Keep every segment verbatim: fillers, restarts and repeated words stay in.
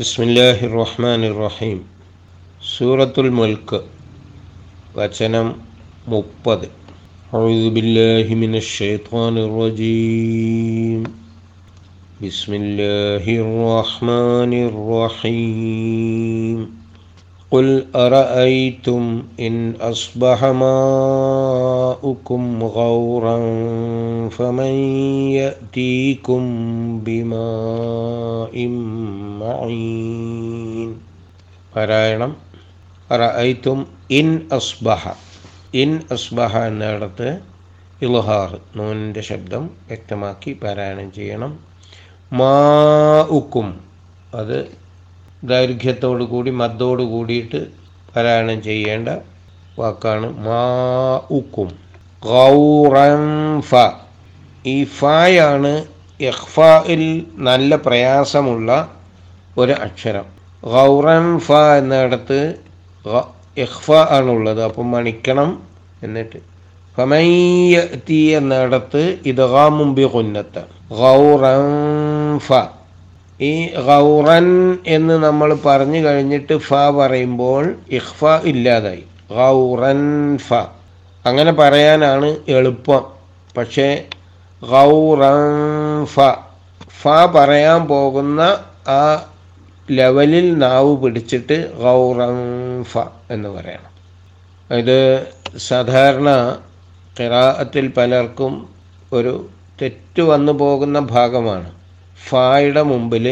ബിസ്മില്ലാഹിർ റഹ്മാനിർ റഹീം. സൂറത്തുൽ മുൽക്ക്, വചനം മുപ്പത്. അഊദു ബില്ലാഹി മിനശ് ശൈത്വാനിർ റജീം. ബിസ്മില്ലാഹിർ റഹ്മാനിർ റഹീം. ഖുൽ അറഅയ്തും ഇൻ അസ്ബഹ മാഉകും ഗൗറൻ ഫമൻ യഅതീകും ബിമാഇൻ മഈൻ. പാരായണം. അറഅയ്തും ഇൻ അസ്ബഹ. ഇൻ അസ്ബഹ എന്നിടത്ത് ഇൽഹാർ, നൂനിൻ്റെ ശബ്ദം വ്യക്തമാക്കി പാരായണം ചെയ്യണം. മാഉക്കും അത് ദൈർഘ്യത്തോടു കൂടി മദ്ദോടു കൂടിയിട്ട് പാരായണം ചെയ്യേണ്ട വാക്കാണ് മാഉക്കും. ഗൗറൻ ഫ, ഈ ഫയാണ് ഇഖ്ഫാഇൽ നല്ല പ്രയാസമുള്ള ഒരു അക്ഷരം. ഗൗറൻ ഫ എന്നിടത്ത് ഇഖ്ഫ ആണുള്ളത്, അപ്പം മണിക്കണം. എന്നിട്ട് ഫമൻ യഅതി എന്നിടത്ത് ഇദ്ഗാമുൻ ബി ഗുന്നത. ഗൗറൻ ഫ. ഈ ഗൗറൻ എന്ന് നമ്മൾ പറഞ്ഞു കഴിഞ്ഞിട്ട് ഫ പറയുമ്പോൾ ഇഖ്ഫ ഇല്ലാതായി, ഗൗറൻ ഫ. അങ്ങനെ പറയാനാണ് എളുപ്പം. പക്ഷേ ഗൗറൻ ഫ, ഫ പറയാൻ പോകുന്ന ആ ലെവലിൽ നാവ് പിടിച്ചിട്ട് ഗൗറൻ ഫ എന്ന് പറയണം. ഇത് സാധാരണ ഖിറാഅത്തിൽ പലർക്കും ഒരു തെറ്റ് വന്നു പോകുന്ന ഭാഗമാണ്. ഫായുടെ മുമ്പിൽ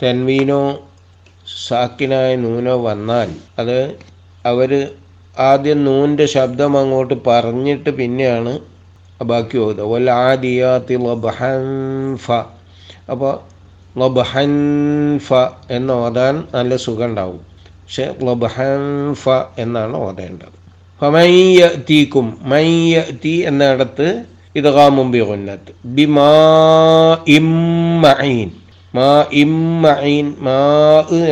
തൻവീനോ സാക്കിനായ നൂനോ വന്നാൽ അത് അവർ ആദ്യം നൂൻ്റെ ശബ്ദം അങ്ങോട്ട് പറഞ്ഞിട്ട് പിന്നെയാണ് ബാക്കി ഓതുക. വൽ ആദിയാതി ലബ്ഹൻ ഫ. അപ്പോൾ ലബ്ഹൻ ഫ എന്ന് ഓതാൻ നല്ല സുഖം ഉണ്ടാവും. പക്ഷെ ലബ്ഹൻ ഫ എന്നാണ് ഓതേണ്ടത്. ഫമൻ യഅതീകും, മൻ യഅതി എന്നിടത്ത് ഇദ്ഗാമുൻ ബി ഗുന്നത്ത്. ബിമാ ഇം മഈൻ. മാ ഇം മഈൻ, മാ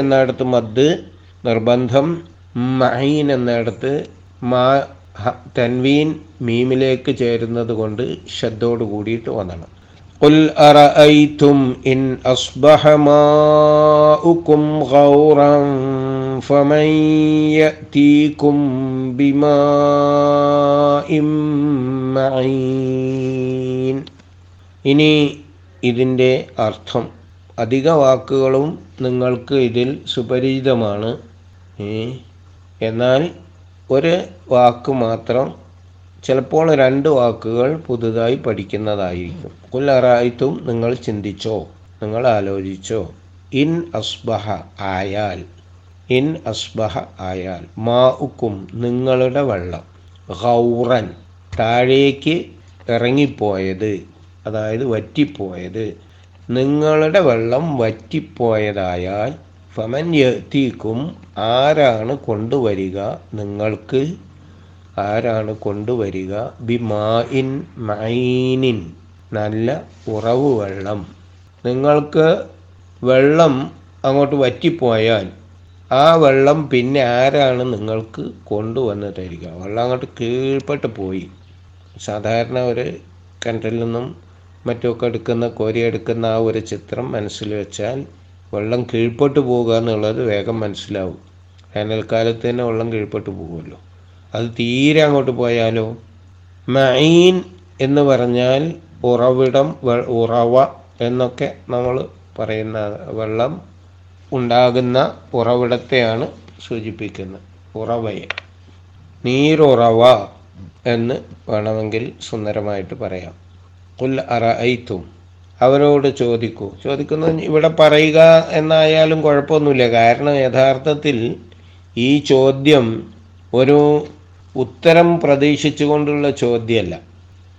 എന്നിടത്ത് മദ് നിർബന്ധം, മഈൻ എന്നിടത്ത് മാ തൻവീൻ മീമിലേക്ക് ചേരുന്നത് കൊണ്ട് ശബ്ദോട് കൂടിയിട്ട് വന്നണം. ഖുൽ അറഅയ്തും ഇൻ അസ്ബഹ മാഉകും ഗൗറൻ ഫമൻ യഅതീകും ബിമാഇൻ മഈൻ. ഇനി ഇതിൻ്റെ അർത്ഥം, അധിക വാക്കുകളും നിങ്ങൾക്ക് ഇതിൽ സുപരിചിതമാണ്. എന്നാൽ ഒരു വാക്ക് മാത്രം, ചിലപ്പോൾ രണ്ട് വാക്കുകൾ പുതുതായി പഠിക്കുന്നതായിരിക്കും. ഖുൽ അറഅയ്തും നിങ്ങൾ ചിന്തിച്ചോ, നിങ്ങൾ ആലോചിച്ചോ. ഇൻ അസ്ബഹ ആയാൽ, ഇൻ അസ്ബഹ ആയാൽ, മാഉക്കും നിങ്ങളുടെ വെള്ളം, ഗൗറൻ താഴേക്ക് ഇറങ്ങിപ്പോയത്, അതായത് വറ്റിപ്പോയത്, നിങ്ങളുടെ വെള്ളം വറ്റിപ്പോയതായാൽ ഫമൻ യഅതീകും ആരാണ് കൊണ്ടുവരിക, നിങ്ങൾക്ക് ആരാണ് കൊണ്ടുവരിക, ബിമാഇൻ മഈനിൻ നല്ല ഉറവ് വെള്ളം. നിങ്ങൾക്ക് വെള്ളം അങ്ങോട്ട് വറ്റിപ്പോയാൽ ആ വെള്ളം പിന്നെ ആരാണ് നിങ്ങൾക്ക് കൊണ്ടുവന്ന് തരിക. വെള്ളം അങ്ങോട്ട് കീഴ്പ്പെട്ട് പോയി. സാധാരണ ഒരു കിണറ്റിൽ നിന്നും മറ്റുമൊക്കെ എടുക്കുന്ന, കോരിയെടുക്കുന്ന ആ ഒരു ചിത്രം മനസ്സിൽ വെച്ചാൽ വെള്ളം കീഴ്പ്പെട്ട് പോകുക എന്നുള്ളത് വേഗം മനസ്സിലാവും. വേനൽക്കാലത്ത് തന്നെ വെള്ളം കീഴ്പ്പെട്ട് പോകുമല്ലോ. അത് തീരെ അങ്ങോട്ട് പോയാലോ? മഈൻ എന്ന് പറഞ്ഞാൽ ഉറവിടം, ഉറവ എന്നൊക്കെ നമ്മൾ പറയുന്ന വെള്ളം ഉണ്ടാകുന്ന ഉറവിടത്തെയാണ് സൂചിപ്പിക്കുന്നത്, ഉറവയെ. നീരുറവ എന്ന് വേണമെങ്കിൽ സുന്ദരമായിട്ട് പറയാം. ഖുൽ അറഅയ്തും അവരോട് ചോദിക്കൂ. ചോദിക്കുന്നത് ഇവിടെ പറയുക എന്നായാലും കുഴപ്പമൊന്നുമില്ല. കാരണം യഥാർത്ഥത്തിൽ ഈ ചോദ്യം ഒരു ഉത്തരം പ്രതീക്ഷിച്ചു കൊണ്ടുള്ള ചോദ്യമല്ല.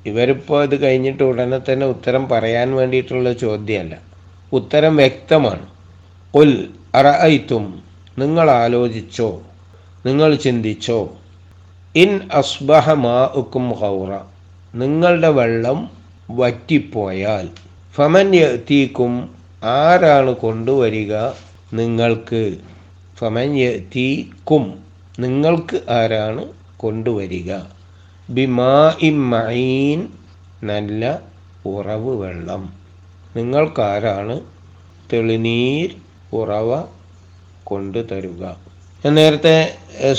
ഇവരിപ്പോൾ ഇത് കഴിഞ്ഞിട്ട് ഉടനെ തന്നെ ഉത്തരം പറയാൻ വേണ്ടിയിട്ടുള്ള ചോദ്യമല്ല, ഉത്തരം വ്യക്തമാണ്. ഖുൽ അറഅയ്തും നിങ്ങൾ ആലോചിച്ചോ, നിങ്ങൾ ചിന്തിച്ചോ. ഇൻ അസ്ബഹ മാഉകും ഗൗറ നിങ്ങളുടെ വെള്ളം വറ്റിപ്പോയാൽ ഫമൻ യഅതീകും ആരാണ് കൊണ്ടുവരിക നിങ്ങൾക്ക്, ഫമൻ യഅതീകും നിങ്ങൾക്ക് ആരാണ് കൊണ്ടുവരിക, ബിമാഇൻ മഈൻ നല്ല ഉറവ് വെള്ളം, നിങ്ങൾക്കാരാണ് തെളിനീർ ഉറവ കൊണ്ടുതരുക. ഞാൻ നേരത്തെ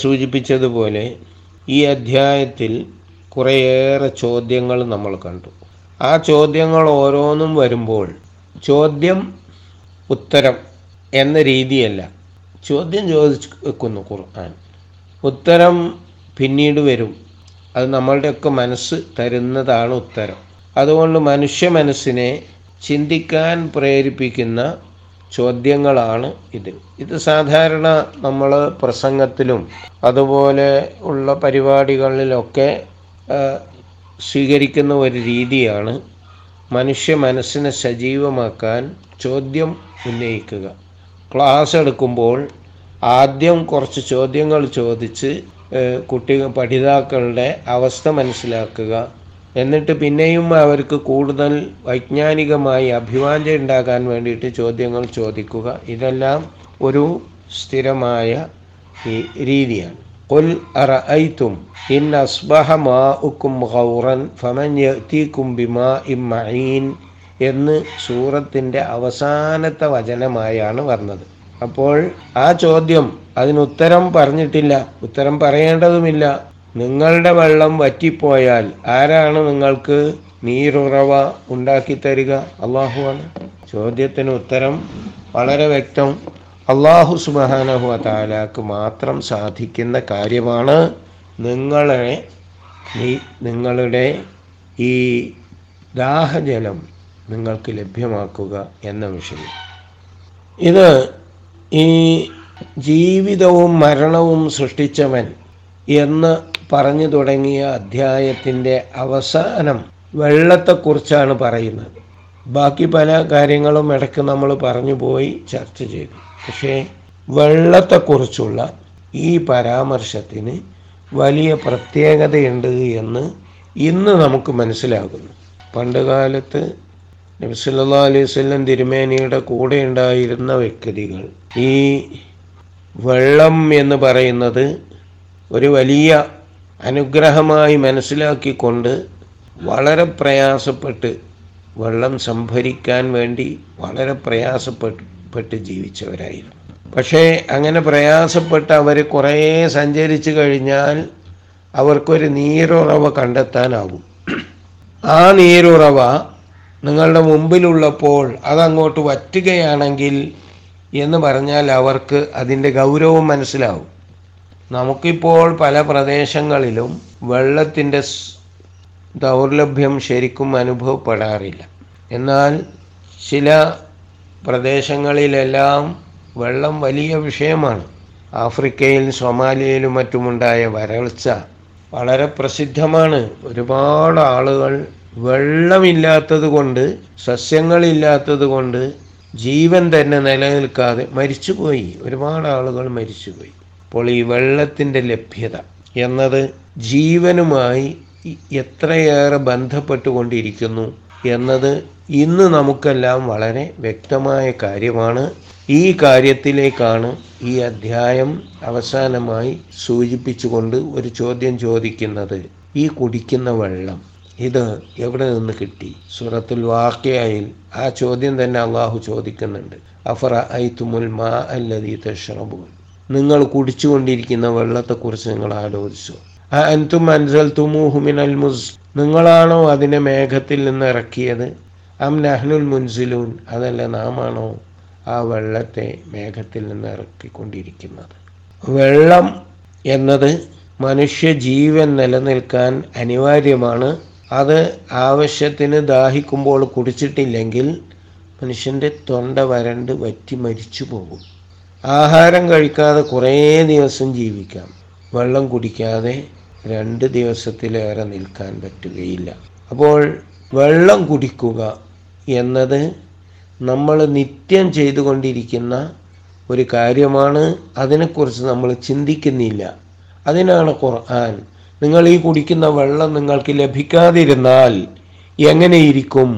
സൂചിപ്പിച്ചതുപോലെ ഈ അധ്യായത്തിൽ കുറേയേറെ ചോദ്യങ്ങൾ നമ്മൾ കണ്ടു. ആ ചോദ്യങ്ങൾ ഓരോന്നും വരുമ്പോൾ ചോദ്യം ഉത്തരം എന്ന രീതിയല്ല, ചോദ്യം ചോദിക്കുന്നു ഖുർആൻ, ഉത്തരം പിന്നീട് വരും. അത് നമ്മളുടെയൊക്കെ മനസ്സ് തരുന്നതാണ് ഉത്തരം. അതുകൊണ്ട് മനുഷ്യ മനസ്സിനെ ചിന്തിക്കാൻ പ്രേരിപ്പിക്കുന്ന ചോദ്യങ്ങളാണ് ഇത്. ഇത് സാധാരണ നമ്മൾ പ്രസംഗത്തിലും അതുപോലെ ഉള്ള പരിപാടികളിലൊക്കെ സ്വീകരിക്കുന്ന ഒരു രീതിയാണ്, മനുഷ്യ മനസ്സിനെ സജീവമാക്കാൻ ചോദ്യം ഉന്നയിക്കുക. ക്ലാസ് എടുക്കുമ്പോൾ ആദ്യം കുറച്ച് ചോദ്യങ്ങൾ ചോദിച്ച് കുട്ടികൾ പഠിതാക്കളുടെ അവസ്ഥ മനസ്സിലാക്കുക, എന്നിട്ട് പിന്നെയും അവർക്ക് കൂടുതൽ വൈജ്ഞാനികമായി അഭിവാഞ്ഛ ഉണ്ടാകാൻ വേണ്ടിയിട്ട് ചോദ്യങ്ങൾ ചോദിക്കുക. ഇതെല്ലാം ഒരു സ്ഥിരമായ രീതിയാണ്. ഖുൽ അറഅയ്തും ഇൻ അസ്ബഹ മാഉകും ഖൗറൻ ഫമൻ യഅ്തീകും ബിമാഇൻ മഈൻ എന്ന് സൂറത്തിൻ്റെ അവസാനത്തെ വചനമായാണ് വന്നത്. അപ്പോൾ ആ ചോദ്യം അതിനുത്തരം പറഞ്ഞിട്ടില്ല, ഉത്തരം പറയേണ്ടതുമില്ല. നിങ്ങളുടെ വെള്ളം വറ്റിപ്പോയാൽ ആരാണ് നിങ്ങൾക്ക് നീരുറവ ഉണ്ടാക്കി തരിക? അള്ളാഹുവാണ്. ചോദ്യത്തിന് ഉത്തരം വളരെ വ്യക്തം. അള്ളാഹു സുബ്ഹാനഹു വ തആലാക്ക് മാത്രം സാധിക്കുന്ന കാര്യമാണ് നിങ്ങളെ നിങ്ങളുടെ ഈ ദാഹജലം നിങ്ങൾക്ക് ലഭ്യമാക്കുക എന്ന വിഷയം. ഇത് ഈ ജീവിതവും മരണവും സൃഷ്ടിച്ചവൻ എന്ന് പറഞ്ഞു തുടങ്ങിയ അധ്യായത്തിൻ്റെ അവസാനം വെള്ളത്തെക്കുറിച്ചാണ് പറയുന്നത്. ബാക്കി പല കാര്യങ്ങളും ഇടയ്ക്ക് നമ്മൾ പറഞ്ഞു പോയി ചർച്ച ചെയ്തു. പക്ഷേ വെള്ളത്തെക്കുറിച്ചുള്ള ഈ പരാമർശത്തിന് വലിയ പ്രത്യേകതയുണ്ട് എന്ന് ഇന്ന് നമുക്ക് മനസ്സിലാകുന്നു. പണ്ടുകാലത്ത് നബി സല്ലല്ലാഹു അലൈഹി വസല്ലം തിരുമേനിയുടെ കൂടെ ഉണ്ടായിരുന്ന വ്യക്തികൾ ഈ വെള്ളം എന്ന് പറയുന്നത് ഒരു വലിയ അനുഗ്രഹമായി മനസ്സിലാക്കിക്കൊണ്ട് വളരെ പ്രയാസപ്പെട്ട് വെള്ളം സംഭരിക്കാൻ വേണ്ടി വളരെ പ്രയാസപ്പെട്ട് ജീവിച്ചവരായിരുന്നു. പക്ഷേ അങ്ങനെ പ്രയാസപ്പെട്ട് അവർ കുറേ സഞ്ചരിച്ചു കഴിഞ്ഞാൽ അവർക്കൊരു നീരുറവ കണ്ടെത്താനാകും. ആ നീരുറവ നിങ്ങളുടെ മുമ്പിലുള്ളപ്പോൾ അതങ്ങോട്ട് വറ്റുകയാണെങ്കിൽ എന്ന് പറഞ്ഞാൽ അവർക്ക് അതിൻ്റെ ഗൗരവം മനസ്സിലാവും. നമുക്കിപ്പോൾ പല പ്രദേശങ്ങളിലും വെള്ളത്തിൻ്റെ ദൗർലഭ്യം ശരിക്കും അനുഭവപ്പെടാറില്ല. എന്നാൽ ചില പ്രദേശങ്ങളിലെല്ലാം വെള്ളം വലിയ വിഷയമാണ്. ആഫ്രിക്കയിൽ സൊമാലിയയിലും മറ്റുമുണ്ടായ വരൾച്ച വളരെ പ്രസിദ്ധമാണ്. ഒരുപാട് ആളുകൾ വെള്ളമില്ലാത്തത് കൊണ്ട്, സസ്യങ്ങളില്ലാത്തത് കൊണ്ട് ജീവൻ തന്നെ നിലനിൽക്കാതെ മരിച്ചുപോയി. ഒരുപാട് ആളുകൾ മരിച്ചുപോയി. അപ്പോൾ ഈ വെള്ളത്തിൻ്റെ ലഭ്യത എന്നത് ജീവനുമായി എത്രയേറെ ബന്ധപ്പെട്ടുകൊണ്ടിരിക്കുന്നു എന്നത് ഇന്ന് നമുക്കെല്ലാം വളരെ വ്യക്തമായ കാര്യമാണ്. ഈ കാര്യത്തിലേക്കാണ് ഈ അധ്യായം അവസാനമായി സൂചിപ്പിച്ചുകൊണ്ട് ഒരു ചോദ്യം ചോദിക്കുന്നത്. ഈ കുടിക്കുന്ന വെള്ളം ഇത് എവിടെ നിന്ന് കിട്ടി? സൂറത്തുൽ വാഖിയയിൽ ആ ചോദ്യം തന്നെ അള്ളാഹു ചോദിക്കുന്നുണ്ട്. അഫറഅയ്തുമുൽ മാഅ അല്ലദീ തശ്റബൂൻ, നിങ്ങൾ കുടിച്ചുകൊണ്ടിരിക്കുന്ന വെള്ളത്തെക്കുറിച്ച് നിങ്ങൾ ആലോചിച്ചു. ആ അൻതും അൻസൽതുമൂഹു മിനൽ മുസ്, നിങ്ങളാണോ അതിനെ മേഘത്തിൽ നിന്ന് ഇറക്കിയത്? അം നഹ്നുൽ മുൻസിലൂൻ, അതല്ല നാം ആണോ ആ വെള്ളത്തെ മേഘത്തിൽ നിന്ന് ഇറക്കിക്കൊണ്ടിരിക്കുന്നത്? വെള്ളം എന്നത് മനുഷ്യ ജീവൻ നിലനിൽക്കാൻ അനിവാര്യമാണ്. അത് ആവശ്യത്തിന് ദാഹിക്കുമ്പോൾ കുടിച്ചിട്ടില്ലെങ്കിൽ മനുഷ്യൻ്റെ തൊണ്ട വരണ്ട് വറ്റി മരിച്ചു പോകും. ആഹാരം കഴിക്കാതെ കുറേ ദിവസം ജീവിക്കാം, വെള്ളം കുടിക്കാതെ രണ്ട് ദിവസത്തിലേറെ നിൽക്കാൻ പറ്റുകയില്ല. അപ്പോൾ വെള്ളം കുടിക്കുക എന്നത് നമ്മൾ നിത്യം ചെയ്തുകൊണ്ടിരിക്കുന്ന ഒരു കാര്യമാണ്. അതിനെക്കുറിച്ച് നമ്മൾ ചിന്തിക്കുന്നില്ല. അതിനാണ് ഖുർആൻ, നിങ്ങൾ ഈ കുടിക്കുന്ന വെള്ളം നിങ്ങൾക്ക് ലഭിക്കാതിരുന്നാൽ എങ്ങനെയിരിക്കും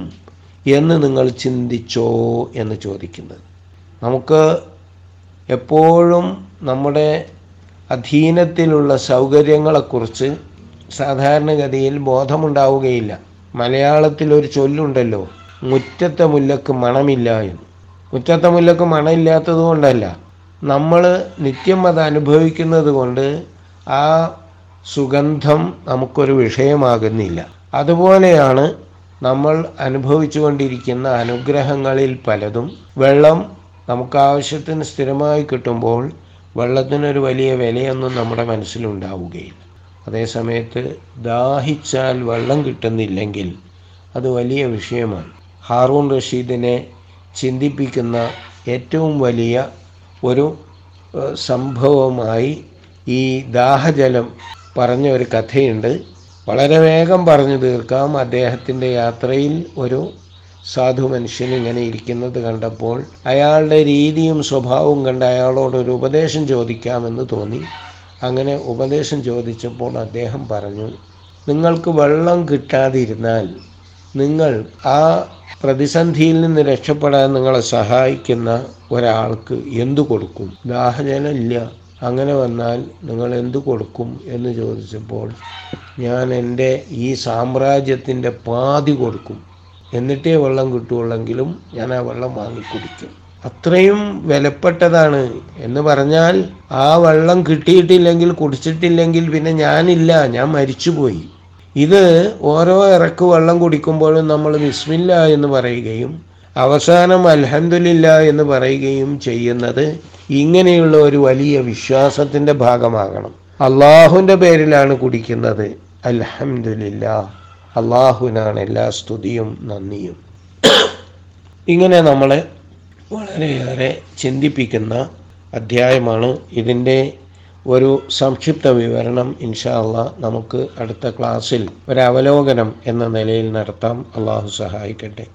എന്ന് നിങ്ങൾ ചിന്തിച്ചോ എന്ന് ചോദിക്കുന്നത്. നമുക്ക് എപ്പോഴും നമ്മുടെ അധീനത്തിലുള്ള സൗകര്യങ്ങളെക്കുറിച്ച് സാധാരണഗതിയിൽ ബോധമുണ്ടാവുകയില്ല. മലയാളത്തിലൊരു ചൊല്ലുണ്ടല്ലോ, മുറ്റത്തെ മുല്ലക്ക് മണമില്ല എന്ന്. മുറ്റത്തെ മുല്ലക്ക് മണമില്ലാത്തത് കൊണ്ടല്ല, നമ്മൾ നിത്യം അത് അനുഭവിക്കുന്നത് കൊണ്ട് ആ സുഗന്ധം നമുക്കൊരു വിഷയമാകുന്നില്ല. അതുപോലെയാണ് നമ്മൾ അനുഭവിച്ചു കൊണ്ടിരിക്കുന്ന അനുഗ്രഹങ്ങളിൽ പലതും. വെള്ളം നമുക്കാവശ്യത്തിന് സ്ഥിരമായി കിട്ടുമ്പോൾ വെള്ളത്തിനൊരു വലിയ വിലയൊന്നും നമ്മുടെ മനസ്സിലുണ്ടാവുകയില്ല. അതേസമയത്ത് ദാഹിച്ചാൽ വെള്ളം കിട്ടുന്നില്ലെങ്കിൽ അത് വലിയ വിഷയമാണ്. ഹാറൂൺ റഷീദിനെ ചിന്തിപ്പിക്കുന്ന ഏറ്റവും വലിയ ഒരു സംഭവമായി ഈ ദാഹജലം പറഞ്ഞ ഒരു കഥയുണ്ട്. വളരെ വേഗം പറഞ്ഞു തീർക്കാം. അദ്ദേഹത്തിൻ്റെ യാത്രയിൽ ഒരു സാധു മനുഷ്യൻ ഇങ്ങനെ ഇരിക്കുന്നത് കണ്ടപ്പോൾ അയാളുടെ രീതിയും സ്വഭാവവും കണ്ട് അയാളോടൊരു ഉപദേശം ചോദിക്കാമെന്ന് തോന്നി. അങ്ങനെ ഉപദേശം ചോദിച്ചപ്പോൾ അദ്ദേഹം പറഞ്ഞു, നിങ്ങൾക്ക് വെള്ളം കിട്ടാതിരുന്നാൽ നിങ്ങൾ ആ പ്രതിസന്ധിയിൽ നിന്ന് രക്ഷപ്പെടാൻ നിങ്ങളെ സഹായിക്കുന്ന ഒരാൾക്ക് എന്തു കൊടുക്കും? ദാഹജലമില്ല, അങ്ങനെ വന്നാൽ നിങ്ങൾ എന്തു കൊടുക്കും എന്ന് ചോദിച്ചപ്പോൾ, ഞാൻ എൻ്റെ ഈ സാമ്രാജ്യത്തിൻ്റെ പാതി കൊടുക്കും, എന്നിട്ടേ വെള്ളം കിട്ടുകയുള്ളെങ്കിലും ഞാൻ ആ വെള്ളം വാങ്ങിക്കുടിക്കും. അത്രയും വിലപ്പെട്ടതാണ് എന്ന് പറഞ്ഞാൽ ആ വെള്ളം കിട്ടിയിട്ടില്ലെങ്കിൽ കുടിച്ചിട്ടില്ലെങ്കിൽ പിന്നെ ഞാനില്ല, ഞാൻ മരിച്ചുപോയി. ഇത് ഓരോ ഇറക്ക് വെള്ളം കുടിക്കുമ്പോഴും നമ്മൾ ബിസ്മില്ല എന്ന് പറയുകയും അവസാനം അൽഹംദുലില്ലാ എന്ന് പറയുകയും ചെയ്യുന്നത് ഇങ്ങനെയുള്ള ഒരു വലിയ വിശ്വാസത്തിൻ്റെ ഭാഗമാകണം. അള്ളാഹുവിൻ്റെ പേരിലാണ് കുടിക്കുന്നത്, അൽഹംദുലില്ലാ, അള്ളാഹുവിനാണ് എല്ലാ സ്തുതിയും നന്ദിയും. ഇങ്ങനെ നമ്മളെ വളരെയേറെ ചിന്തിപ്പിക്കുന്ന അധ്യായമാണ്. ഇതിൻ്റെ ഒരു സംക്ഷിപ്ത വിവരണം ഇൻഷാ അള്ളാഹ് നമുക്ക് അടുത്ത ക്ലാസ്സിൽ ഒരവലോകനം എന്ന നിലയിൽ നടത്താം. അള്ളാഹു സഹായിക്കട്ടെ.